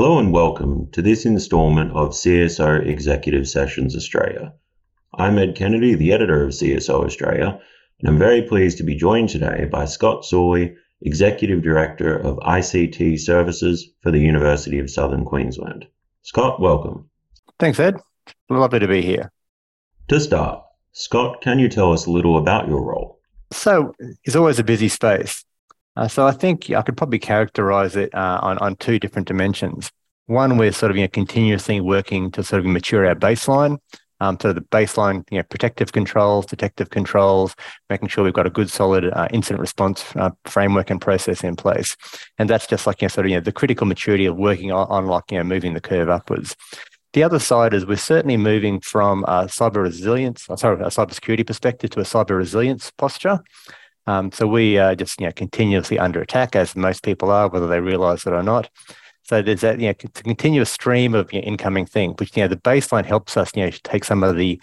Hello and welcome to this installment of CSO Executive Sessions Australia. I'm Ed Kennedy, the editor of CSO Australia, and I'm very pleased to be joined today by Scott Sorley, Executive Director of ICT Services for the University of Southern Queensland. Scott, welcome. Thanks, Ed. Lovely to be here. To start, Scott, can you tell us a little about your role? So it's always a busy space. So I think I could probably characterize it on two different dimensions. One, we're sort of continuously working to sort of mature our baseline. So the baseline, protective controls, detective controls, making sure we've got a good solid incident response framework and process in place. And that's just like, the critical maturity of working on moving the curve upwards. The other side is we're certainly moving from a cybersecurity perspective to a cyber resilience posture. So we are just continuously under attack, as most people are, whether they realise it or not. So there's that continuous stream of incoming things, which the baseline helps us take some of the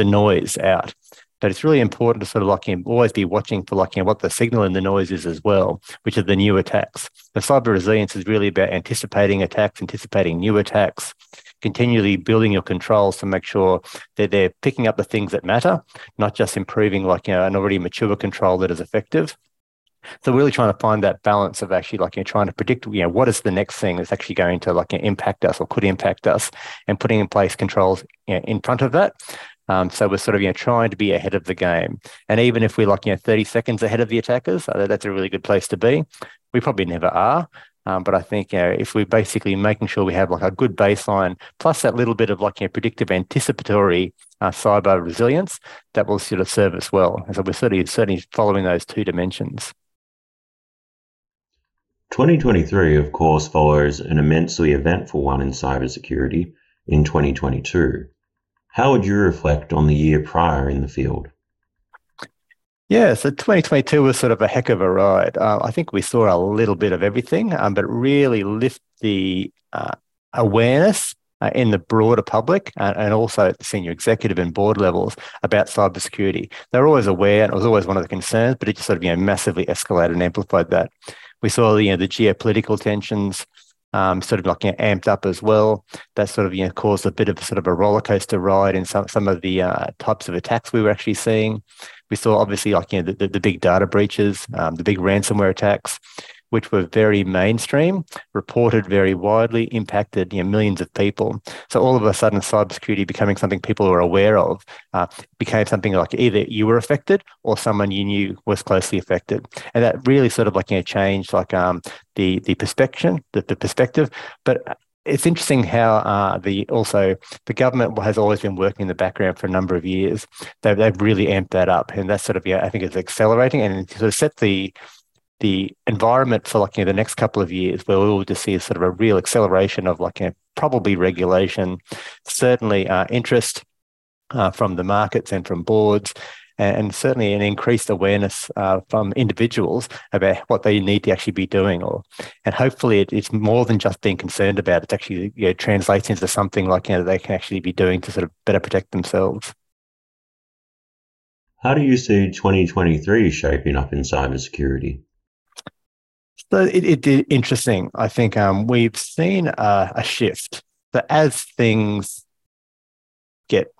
noise out. But it's really important to sort of always be watching for what the signal in the noise is as well, which are the new attacks. The cyber resilience is really about anticipating attacks, anticipating new attacks, continually building your controls to make sure that they're picking up the things that matter, not just improving an already mature control that is effective. So really trying to find that balance of actually trying to predict what is the next thing that's actually going to impact us or could impact us, and putting in place controls in front of that. So we're sort of trying to be ahead of the game, and even if we're 30 seconds ahead of the attackers, that's a really good place to be. We probably never are. But I think if we're basically making sure we have a good baseline, plus that little bit of predictive anticipatory cyber resilience, that will sort of serve us well. And so we're certainly following those two dimensions. 2023, of course, follows an immensely eventful one in cybersecurity in 2022. How would you reflect on the year prior in the field? Yeah, so 2022 was sort of a heck of a ride. I think we saw a little bit of everything, but really lift the awareness in the broader public and also at the senior executive and board levels about cybersecurity. They were always aware, and it was always one of the concerns, but it just sort of massively escalated and amplified that. We saw the geopolitical tensions sort of amped up as well. That sort of caused a bit of sort of a roller coaster ride in some of the types of attacks we were actually seeing. We saw obviously the big data breaches, the big ransomware attacks, which were very mainstream, reported very widely, impacted millions of people. So all of a sudden, cybersecurity becoming something people were aware of became something either you were affected or someone you knew was closely affected, and that really sort of changed the perspective. But it's interesting how the government has always been working in the background for a number of years. They've really amped that up, and that's sort of I think it's accelerating and sort of set the environment for the next couple of years, where we will just see sort of a real acceleration of probably regulation, certainly interest from the markets and from boards, and certainly an increased awareness from individuals about what they need to actually be doing. And hopefully it's more than just being concerned about it. It's actually translates into something they can actually be doing to sort of better protect themselves. How do you see 2023 shaping up in cybersecurity? So it did interesting. I think we've seen a shift. So as things get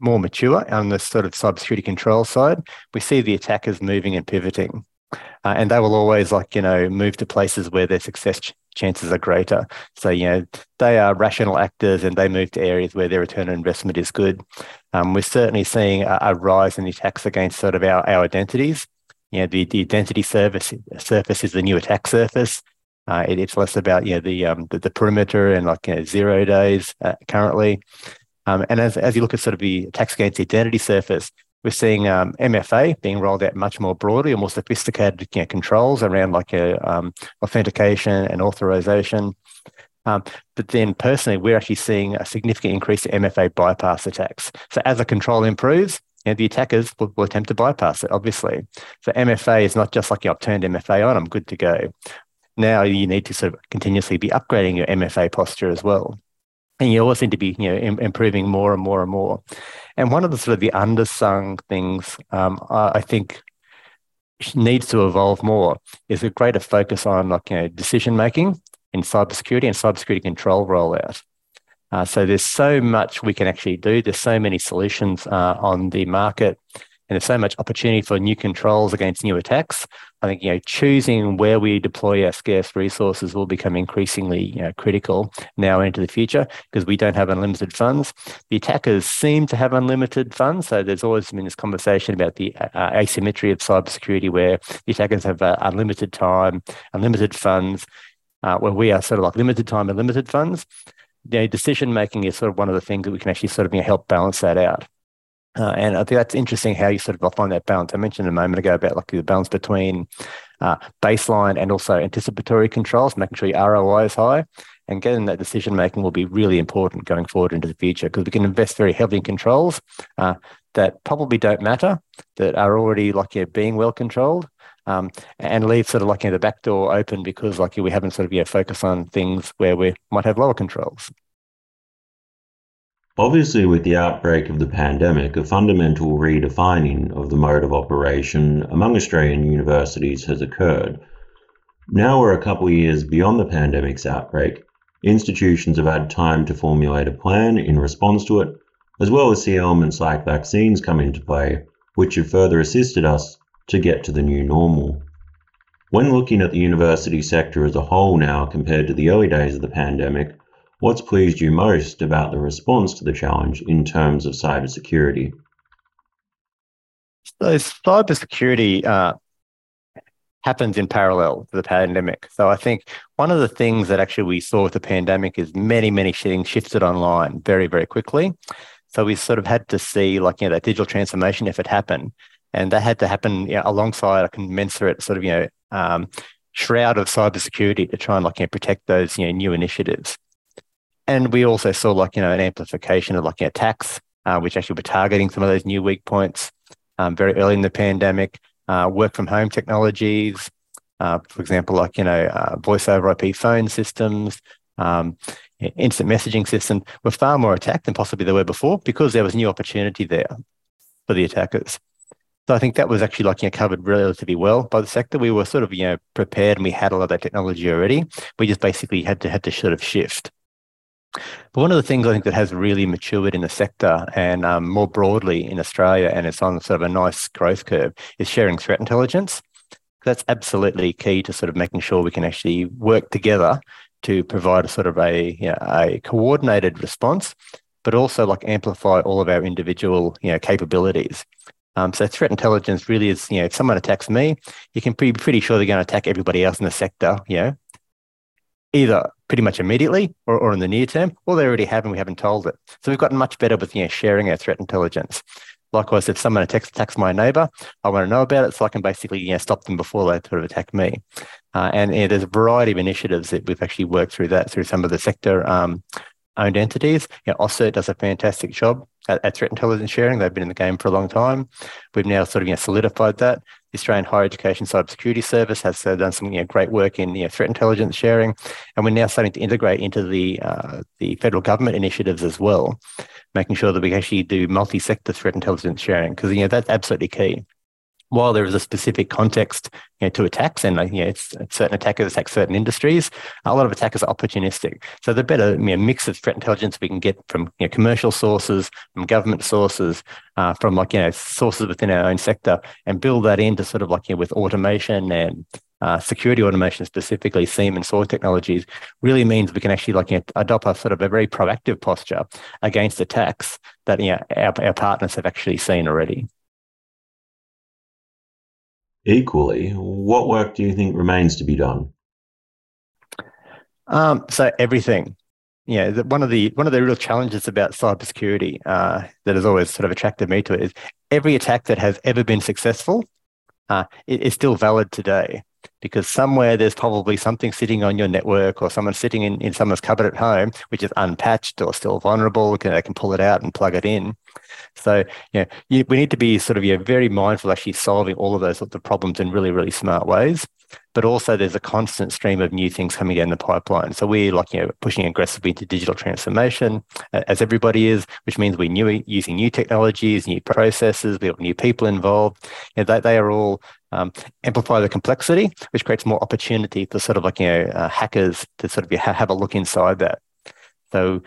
more mature on the sort of cybersecurity control side, we see the attackers moving and pivoting. And they will always move to places where their success chances are greater. So, they are rational actors and they move to areas where their return on investment is good. We're certainly seeing a rise in the attacks against sort of our identities. The identity surface is the new attack surface. It's less about the perimeter and 0 days currently. And as you look at sort of the attacks against the identity surface, we're seeing MFA being rolled out much more broadly and more sophisticated controls around authentication and authorization. But then personally, we're actually seeing a significant increase in MFA bypass attacks. So as a control improves, the attackers will attempt to bypass it, obviously. So MFA is not just I've turned MFA on, I'm good to go. Now you need to sort of continuously be upgrading your MFA posture as well. And you always need to be, improving more and more and more. And one of the sort of the undersung things I think needs to evolve more is a greater focus on decision making in cybersecurity and cybersecurity control rollout. So there's so much we can actually do. There's so many solutions on the market, and there's so much opportunity for new controls against new attacks. I think, choosing where we deploy our scarce resources will become increasingly, critical now into the future, because we don't have unlimited funds. The attackers seem to have unlimited funds. So there's always been this conversation about the asymmetry of cybersecurity, where the attackers have unlimited time, unlimited funds, where we are sort of like limited time and limited funds. Decision-making is sort of one of the things that we can actually sort of help balance that out. And I think that's interesting how you sort of find that balance. I mentioned a moment ago about the balance between baseline and also anticipatory controls, making sure your ROI is high. And getting that decision-making will be really important going forward into the future, because we can invest very heavily in controls that probably don't matter, that are already being well controlled, and leave sort of the back door open because we haven't sort of focused on things where we might have lower controls. Obviously, with the outbreak of the pandemic, a fundamental redefining of the mode of operation among Australian universities has occurred. Now we're a couple of years beyond the pandemic's outbreak. Institutions have had time to formulate a plan in response to it, as well as see elements like vaccines come into play, which have further assisted us to get to the new normal. When looking at the university sector as a whole now compared to the early days of the pandemic, what's pleased you most about the response to the challenge in terms of cybersecurity? So cybersecurity happens in parallel to the pandemic. So I think one of the things that actually we saw with the pandemic is many things shifted online very quickly. So we sort of had to see that digital transformation effort happen, and that had to happen alongside a commensurate sort of shroud of cybersecurity to try and protect those new initiatives. And we also saw an amplification of attacks, which actually were targeting some of those new weak points very early in the pandemic. Work from home technologies, for example, voice over IP phone systems, instant messaging systems were far more attacked than possibly they were before, because there was new opportunity there for the attackers. So I think that was actually covered relatively well by the sector. We were sort of prepared, and we had a lot of that technology already. We just basically had to sort of shift. But one of the things I think that has really matured in the sector and more broadly in Australia, and it's on sort of a nice growth curve, is sharing threat intelligence. That's absolutely key to sort of making sure we can actually work together to provide a sort of a coordinated response, but also amplify all of our individual capabilities. So threat intelligence really is, if someone attacks me, you can be pretty sure they're going to attack everybody else in the sector, either pretty much immediately or in the near term, or they already have and we haven't told it. So we've gotten much better with sharing our threat intelligence. Likewise, if someone attacks my neighbour, I want to know about it so I can basically stop them before they sort of attack me. And there's a variety of initiatives that we've actually worked through that, through some of the sector owned entities. OSERT does a fantastic job at threat intelligence sharing. They've been in the game for a long time. We've now sort of solidified that. The Australian Higher Education Cybersecurity Service has done some great work in threat intelligence sharing, and we're now starting to integrate into the federal government initiatives as well, making sure that we actually do multi-sector threat intelligence sharing, because that's absolutely key. While there is a specific context to attacks, and certain attackers attack certain industries, a lot of attackers are opportunistic. So the better mix of threat intelligence we can get from commercial sources, from government sources, from sources within our own sector, and build that into sort of with automation and security automation, specifically SIEM and SOAR technologies, really means we can actually adopt a sort of a very proactive posture against attacks that our partners have actually seen already. Equally, what work do you think remains to be done? So everything. One of the real challenges about cybersecurity that has always sort of attracted me to it is every attack that has ever been successful is still valid today, because somewhere there's probably something sitting on your network or someone sitting in someone's cupboard at home, which is unpatched or still vulnerable. They can pull it out and plug it in. So we need to be sort of very mindful, actually solving all of those sorts of problems in really smart ways. But also, there's a constant stream of new things coming down the pipeline. So we're pushing aggressively into digital transformation, as everybody is, which means we're using new technologies, new processes. We have new people involved. They are all amplify the complexity, which creates more opportunity for sort of like, hackers to sort of have a look inside that. So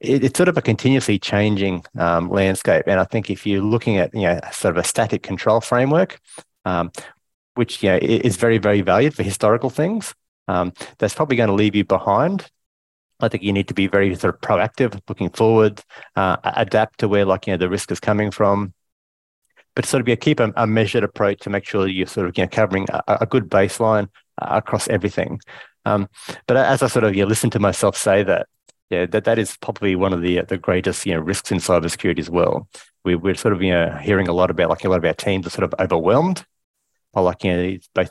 it's sort of a continuously changing landscape. And I think if you're looking at, sort of a static control framework, which, is very, very valued for historical things, that's probably going to leave you behind. I think you need to be very sort of proactive, looking forward, adapt to where the risk is coming from, but sort of keep a measured approach to make sure you're sort of covering a good baseline across everything. But as I sort of listen to myself say that, that is probably one of the greatest risks in cybersecurity as well. We're sort of hearing a lot about a lot of our teams are sort of overwhelmed by both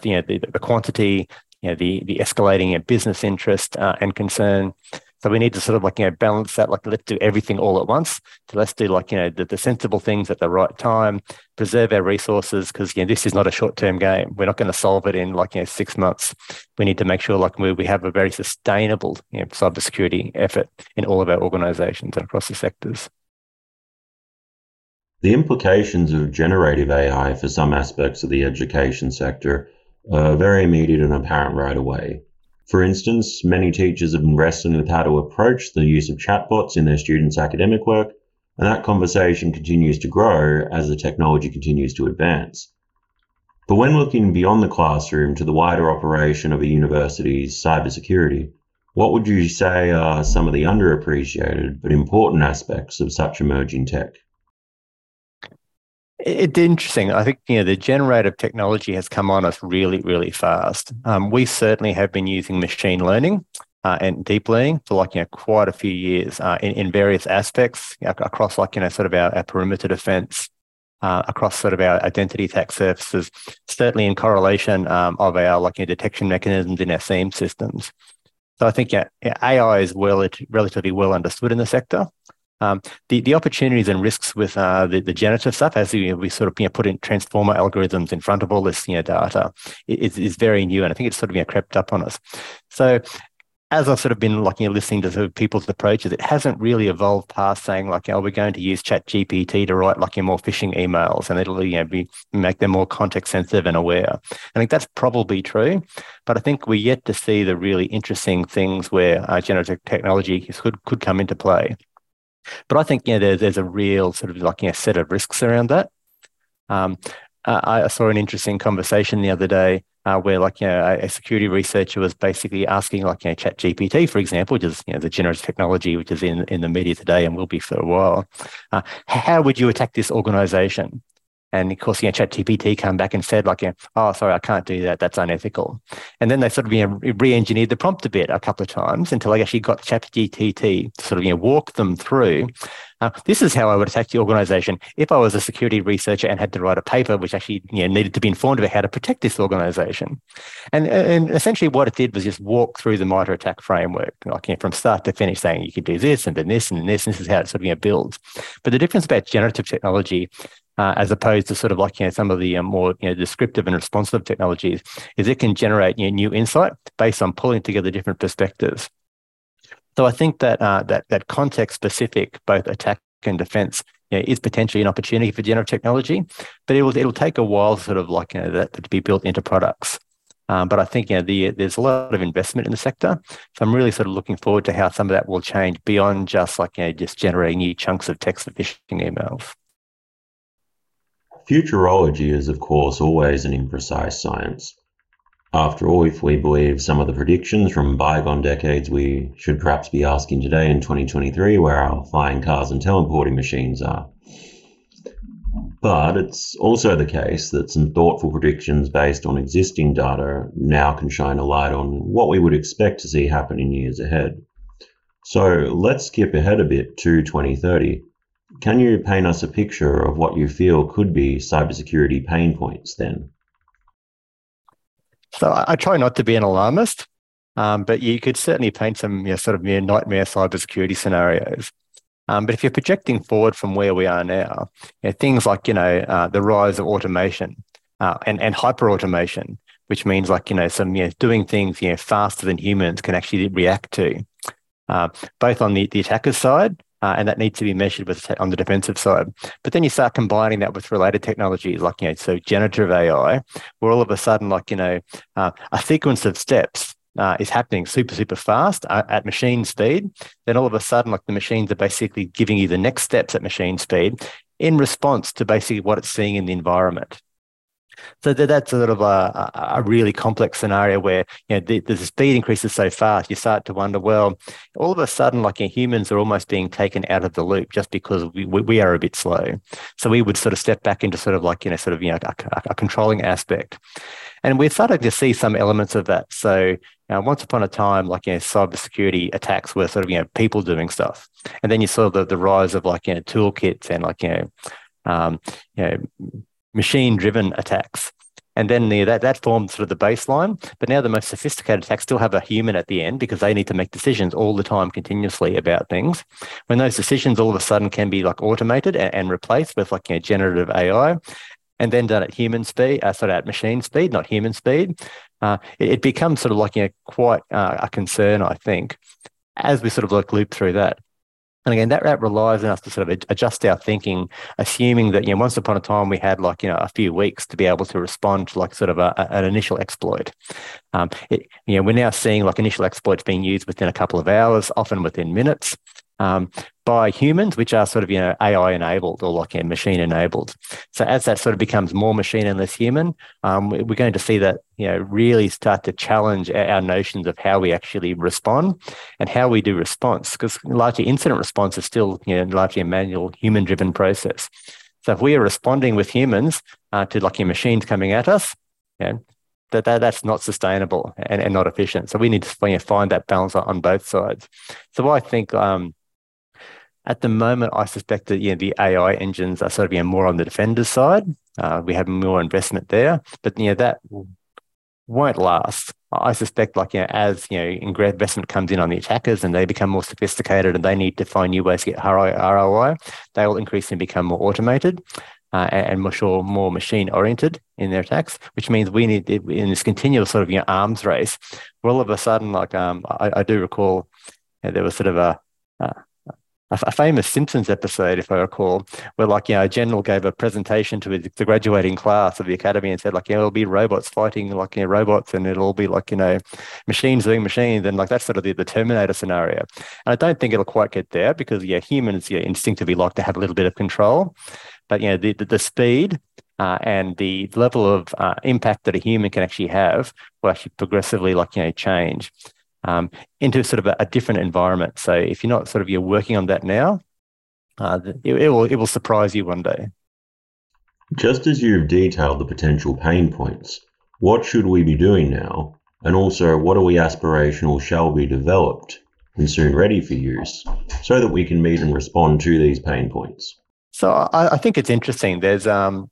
the quantity, the escalating business interest and concern. So we need to sort of balance that. Let's do everything all at once. So let's do the sensible things at the right time. Preserve our resources because this is not a short-term game. We're not going to solve it in 6 months. We need to make sure we have a very sustainable cybersecurity effort in all of our organisations and across the sectors. The implications of generative AI for some aspects of the education sector are very immediate and apparent right away. For instance, many teachers have been wrestling with how to approach the use of chatbots in their students' academic work, and that conversation continues to grow as the technology continues to advance. But when looking beyond the classroom to the wider operation of a university's cybersecurity, what would you say are some of the underappreciated but important aspects of such emerging tech? It's interesting. I think the generative technology has come on us really, really fast. We certainly have been using machine learning and deep learning for quite a few years in various aspects across sort of our perimeter defense, across sort of our identity attack surfaces, certainly in correlation of our detection mechanisms in our SIEM systems. So I think AI is relatively well understood in the sector. The opportunities and risks with the generative stuff, as we sort of put in transformer algorithms in front of all this data, is very new, and I think it's sort of crept up on us. So, as I've sort of been listening to sort of people's approaches, it hasn't really evolved past saying we're going to use ChatGPT to write more phishing emails, and it'll make them more context sensitive and aware. I think that's probably true, but I think we're yet to see the really interesting things where generative technology could come into play. But I think there's a real sort of set of risks around that. I saw an interesting conversation the other day where a security researcher was basically asking ChatGPT, for example, which is the generative technology which is in the media today and will be for a while, how would you attack this organisation? And of course, ChatGPT came back and said, oh, sorry, I can't do that. That's unethical. And then they sort of re-engineered the prompt a bit a couple of times until I actually got ChatGPT to sort of walk them through. This is how I would attack the organisation if I was a security researcher and had to write a paper which actually needed to be informed about how to protect this organisation. And essentially what it did was just walk through the MITRE attack framework, from start to finish, saying you could do this and then this and this. And this is how it sort of builds. But the difference about generative technology as opposed to sort of some of the more descriptive and responsive technologies is it can generate new insight based on pulling together different perspectives. So I think that that context-specific, both attack and defense, is potentially an opportunity for generative technology, but it'll take a while sort of that to be built into products. But I think there's a lot of investment in the sector, so I'm really sort of looking forward to how some of that will change beyond just just generating new chunks of text for phishing emails. Futurology is, of course, always an imprecise science. After all, if we believe some of the predictions from bygone decades, we should perhaps be asking today in 2023 where our flying cars and teleporting machines are. But it's also the case that some thoughtful predictions based on existing data now can shine a light on what we would expect to see happen in years ahead. So let's skip ahead a bit to 2030. Can you paint us a picture of what you feel could be cybersecurity pain points then? So I try not to be an alarmist, but you could certainly paint some sort of nightmare cybersecurity scenarios. But if you're projecting forward from where we are now, things like the rise of automation and hyperautomation, which means some doing things faster than humans can actually react to, both on the attacker's side and that needs to be measured with on the defensive side. But then you start combining that with related technologies, like, so generative AI, where all of a sudden, a sequence of steps is happening super fast at machine speed. Then all of a sudden, the machines are basically giving you the next steps at machine speed in response to basically what it's seeing in the environment. So that's a sort of a really complex scenario where the speed increases so fast, you start to wonder, well, all of a sudden, humans are almost being taken out of the loop just because we are a bit slow. So we would sort of step back into a controlling aspect. And we're starting to see some elements of that. So once upon a time, cybersecurity attacks were sort of, people doing stuff. And then you saw the rise of toolkits and machine-driven attacks. And then that formed sort of the baseline. But now the most sophisticated attacks still have a human at the end because they need to make decisions all the time continuously about things. When those decisions all of a sudden can be automated and replaced with generative AI, and then done at human speed, at machine speed, not human speed, it becomes sort of quite a concern, I think, as we sort of loop through that. And again, that relies on us to sort of adjust our thinking, assuming that, once upon a time we had a few weeks to be able to respond to an initial exploit. We're now seeing initial exploits being used within a couple of hours, often within minutes, by humans, which are sort of, AI enabled or machine enabled. So as that sort of becomes more machine and less human, we're going to see that, really start to challenge our notions of how we actually respond and how we do response, because largely incident response is still, largely a manual human driven process. So if we are responding with humans to machines coming at us, that's not sustainable and not efficient. So we need to find that balance on both sides. So I think, at the moment, I suspect that the AI engines are sort of more on the defender's side. We have more investment there, but that won't last. I suspect, as investment comes in on the attackers and they become more sophisticated and they need to find new ways to get ROI, they will increasingly become more automated and more machine oriented in their attacks. Which means we need, in this continual sort of arms race, where all of a sudden, I do recall, there was sort of a famous Simpsons episode, if I recall, where a general gave a presentation to the graduating class of the academy and said, it'll be robots fighting robots, and it'll be machines doing machines, and that's sort of the Terminator scenario. And I don't think it'll quite get there because humans instinctively like to have a little bit of control, but the speed and the level of impact that a human can actually have will actually progressively change. Into sort of a different environment. So if you're not sort of you're working on that now, it will surprise you one day. Just as you've detailed the potential pain points, what should we be doing now? And also, what are we aspirational shall be developed and soon ready for use so that we can meet and respond to these pain points? So I think it's interesting. There's some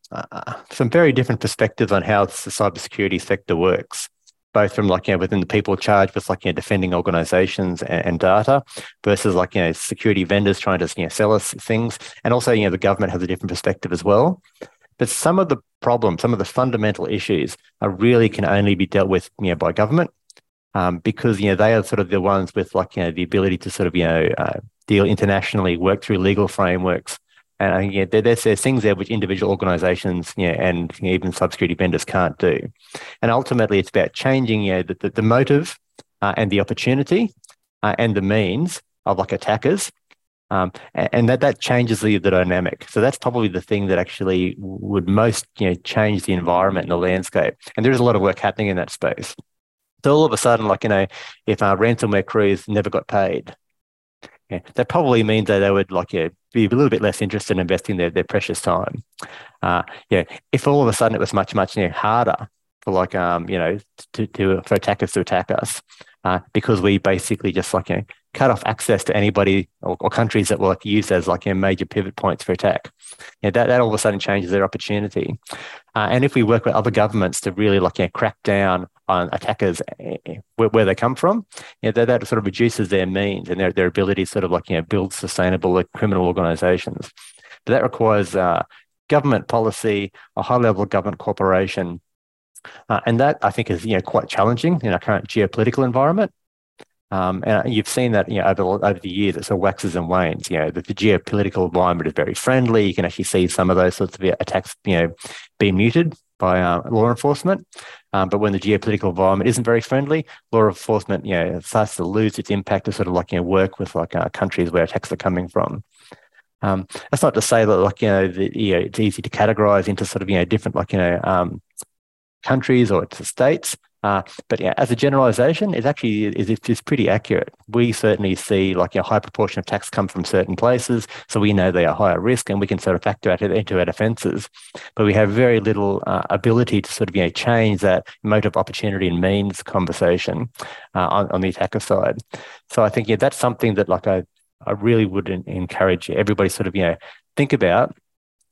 very different perspectives on how the cybersecurity sector works, both from within the people charged with defending organizations and data versus security vendors trying to sell us things. And also, the government has a different perspective as well. But some of the problems, some of the fundamental issues are really can only be dealt with by government because, they are sort of the ones with the ability to sort of, deal internationally, work through legal frameworks. And there's things there which individual organizations and even cybersecurity vendors can't do. And ultimately, it's about changing the motive and the opportunity and the means of attackers. And that changes the dynamic. So that's probably the thing that actually would most change the environment and the landscape. And there is a lot of work happening in that space. So all of a sudden, if our ransomware crews never got paid, that probably means that they would be a little bit less interested in investing their precious time. If all of a sudden it was much harder for for attackers to attack us because we basically just cut off access to anybody or countries that were used as major pivot points for attack, that all of a sudden changes their opportunity. And if we work with other governments to really crack down on attackers where they come from, that sort of reduces their means and their ability to sort of build sustainable criminal organizations. But that requires government policy, a high level of government cooperation, and that I think is quite challenging in our current geopolitical environment. And you've seen that, over the years, it sort of waxes and wanes. The geopolitical environment is very friendly. You can actually see some of those sorts of attacks, being muted by law enforcement. But when the geopolitical environment isn't very friendly, law enforcement, starts to lose its impact to sort of work with countries where attacks are coming from. That's not to say that it's easy to categorise into sort of different countries or states. But as a generalisation, it actually is pretty accurate. We certainly see a high proportion of attacks come from certain places, so we know they are higher risk, and we can sort of factor it into our defences. But we have very little ability to sort of change that motive, opportunity, and means conversation on the attacker side. So I think that's something that I really would encourage everybody sort of think about.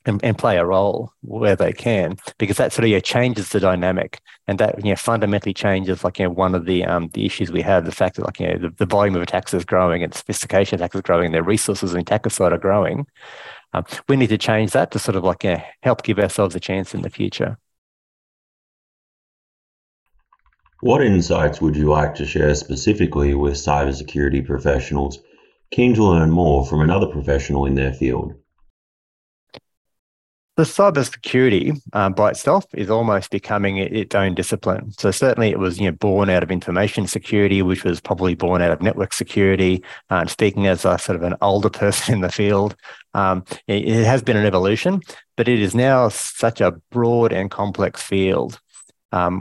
And play a role where they can, because that sort of changes the dynamic, and that fundamentally changes one of the issues we have, the fact that the volume of attacks is growing and sophistication attacks is growing, and their resources on the attacker side are growing. We need to change that to sort of help give ourselves a chance in the future. What insights would you like to share specifically with cybersecurity professionals keen to learn more from another professional in their field? The cybersecurity by itself is almost becoming its own discipline. So certainly it was born out of information security, which was probably born out of network security. And speaking as a sort of an older person in the field, it has been an evolution, but it is now such a broad and complex field.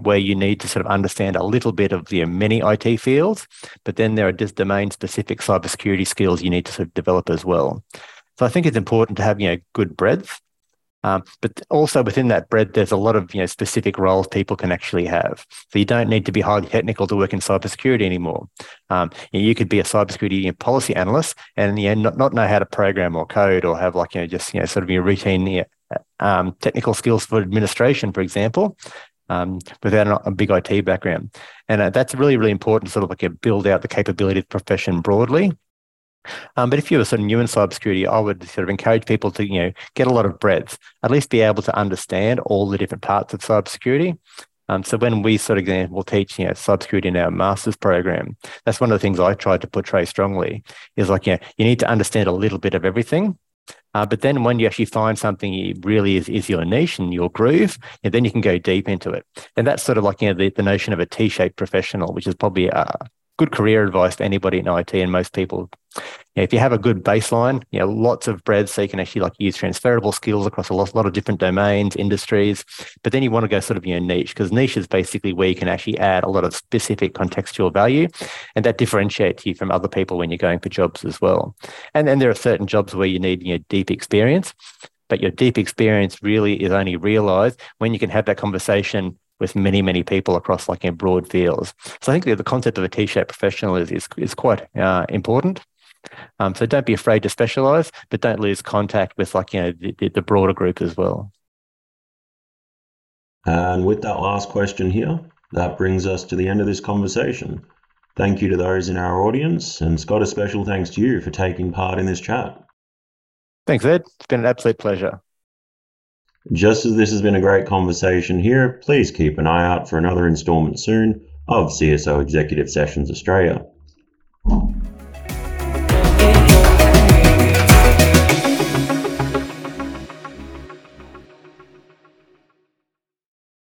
Where you need to sort of understand a little bit of the many IT fields, but then there are just domain-specific cybersecurity skills you need to sort of develop as well. So I think it's important to have good breadth. But also within that breadth, there's a lot of specific roles people can actually have. So you don't need to be highly technical to work in cybersecurity anymore. You could be a cybersecurity policy analyst and not know how to program or code or have sort of your routine technical skills for administration, for example, without a big IT background. And that's really, really important to sort of build out the capability of the profession broadly. But if you were sort of new in cybersecurity, I would sort of encourage people to, get a lot of breadth, at least be able to understand all the different parts of cybersecurity. So when we sort of will teach, cybersecurity in our master's program, that's one of the things I tried to portray strongly is you need to understand a little bit of everything. But then when you actually find something it really is your niche and your groove, and then you can go deep into it. And that's sort of the notion of a T-shaped professional, which is probably good career advice for anybody in IT and most people. If you have a good baseline, lots of breadth, so you can actually use transferable skills across a lot of different domains, industries, but then you want to go sort of niche, because niche is basically where you can actually add a lot of specific contextual value, and that differentiates you from other people when you're going for jobs as well. And then there are certain jobs where you need deep experience, but your deep experience really is only realized when you can have that conversation with many, many people across broad fields. So I think the concept of a T-shaped professional is quite important. So don't be afraid to specialise, but don't lose contact with the broader group as well. And with that last question here, that brings us to the end of this conversation. Thank you to those in our audience, and Scott, a special thanks to you for taking part in this chat. Thanks, Ed. It's been an absolute pleasure. Just as this has been a great conversation here, please keep an eye out for another instalment soon of CSO Executive Sessions Australia.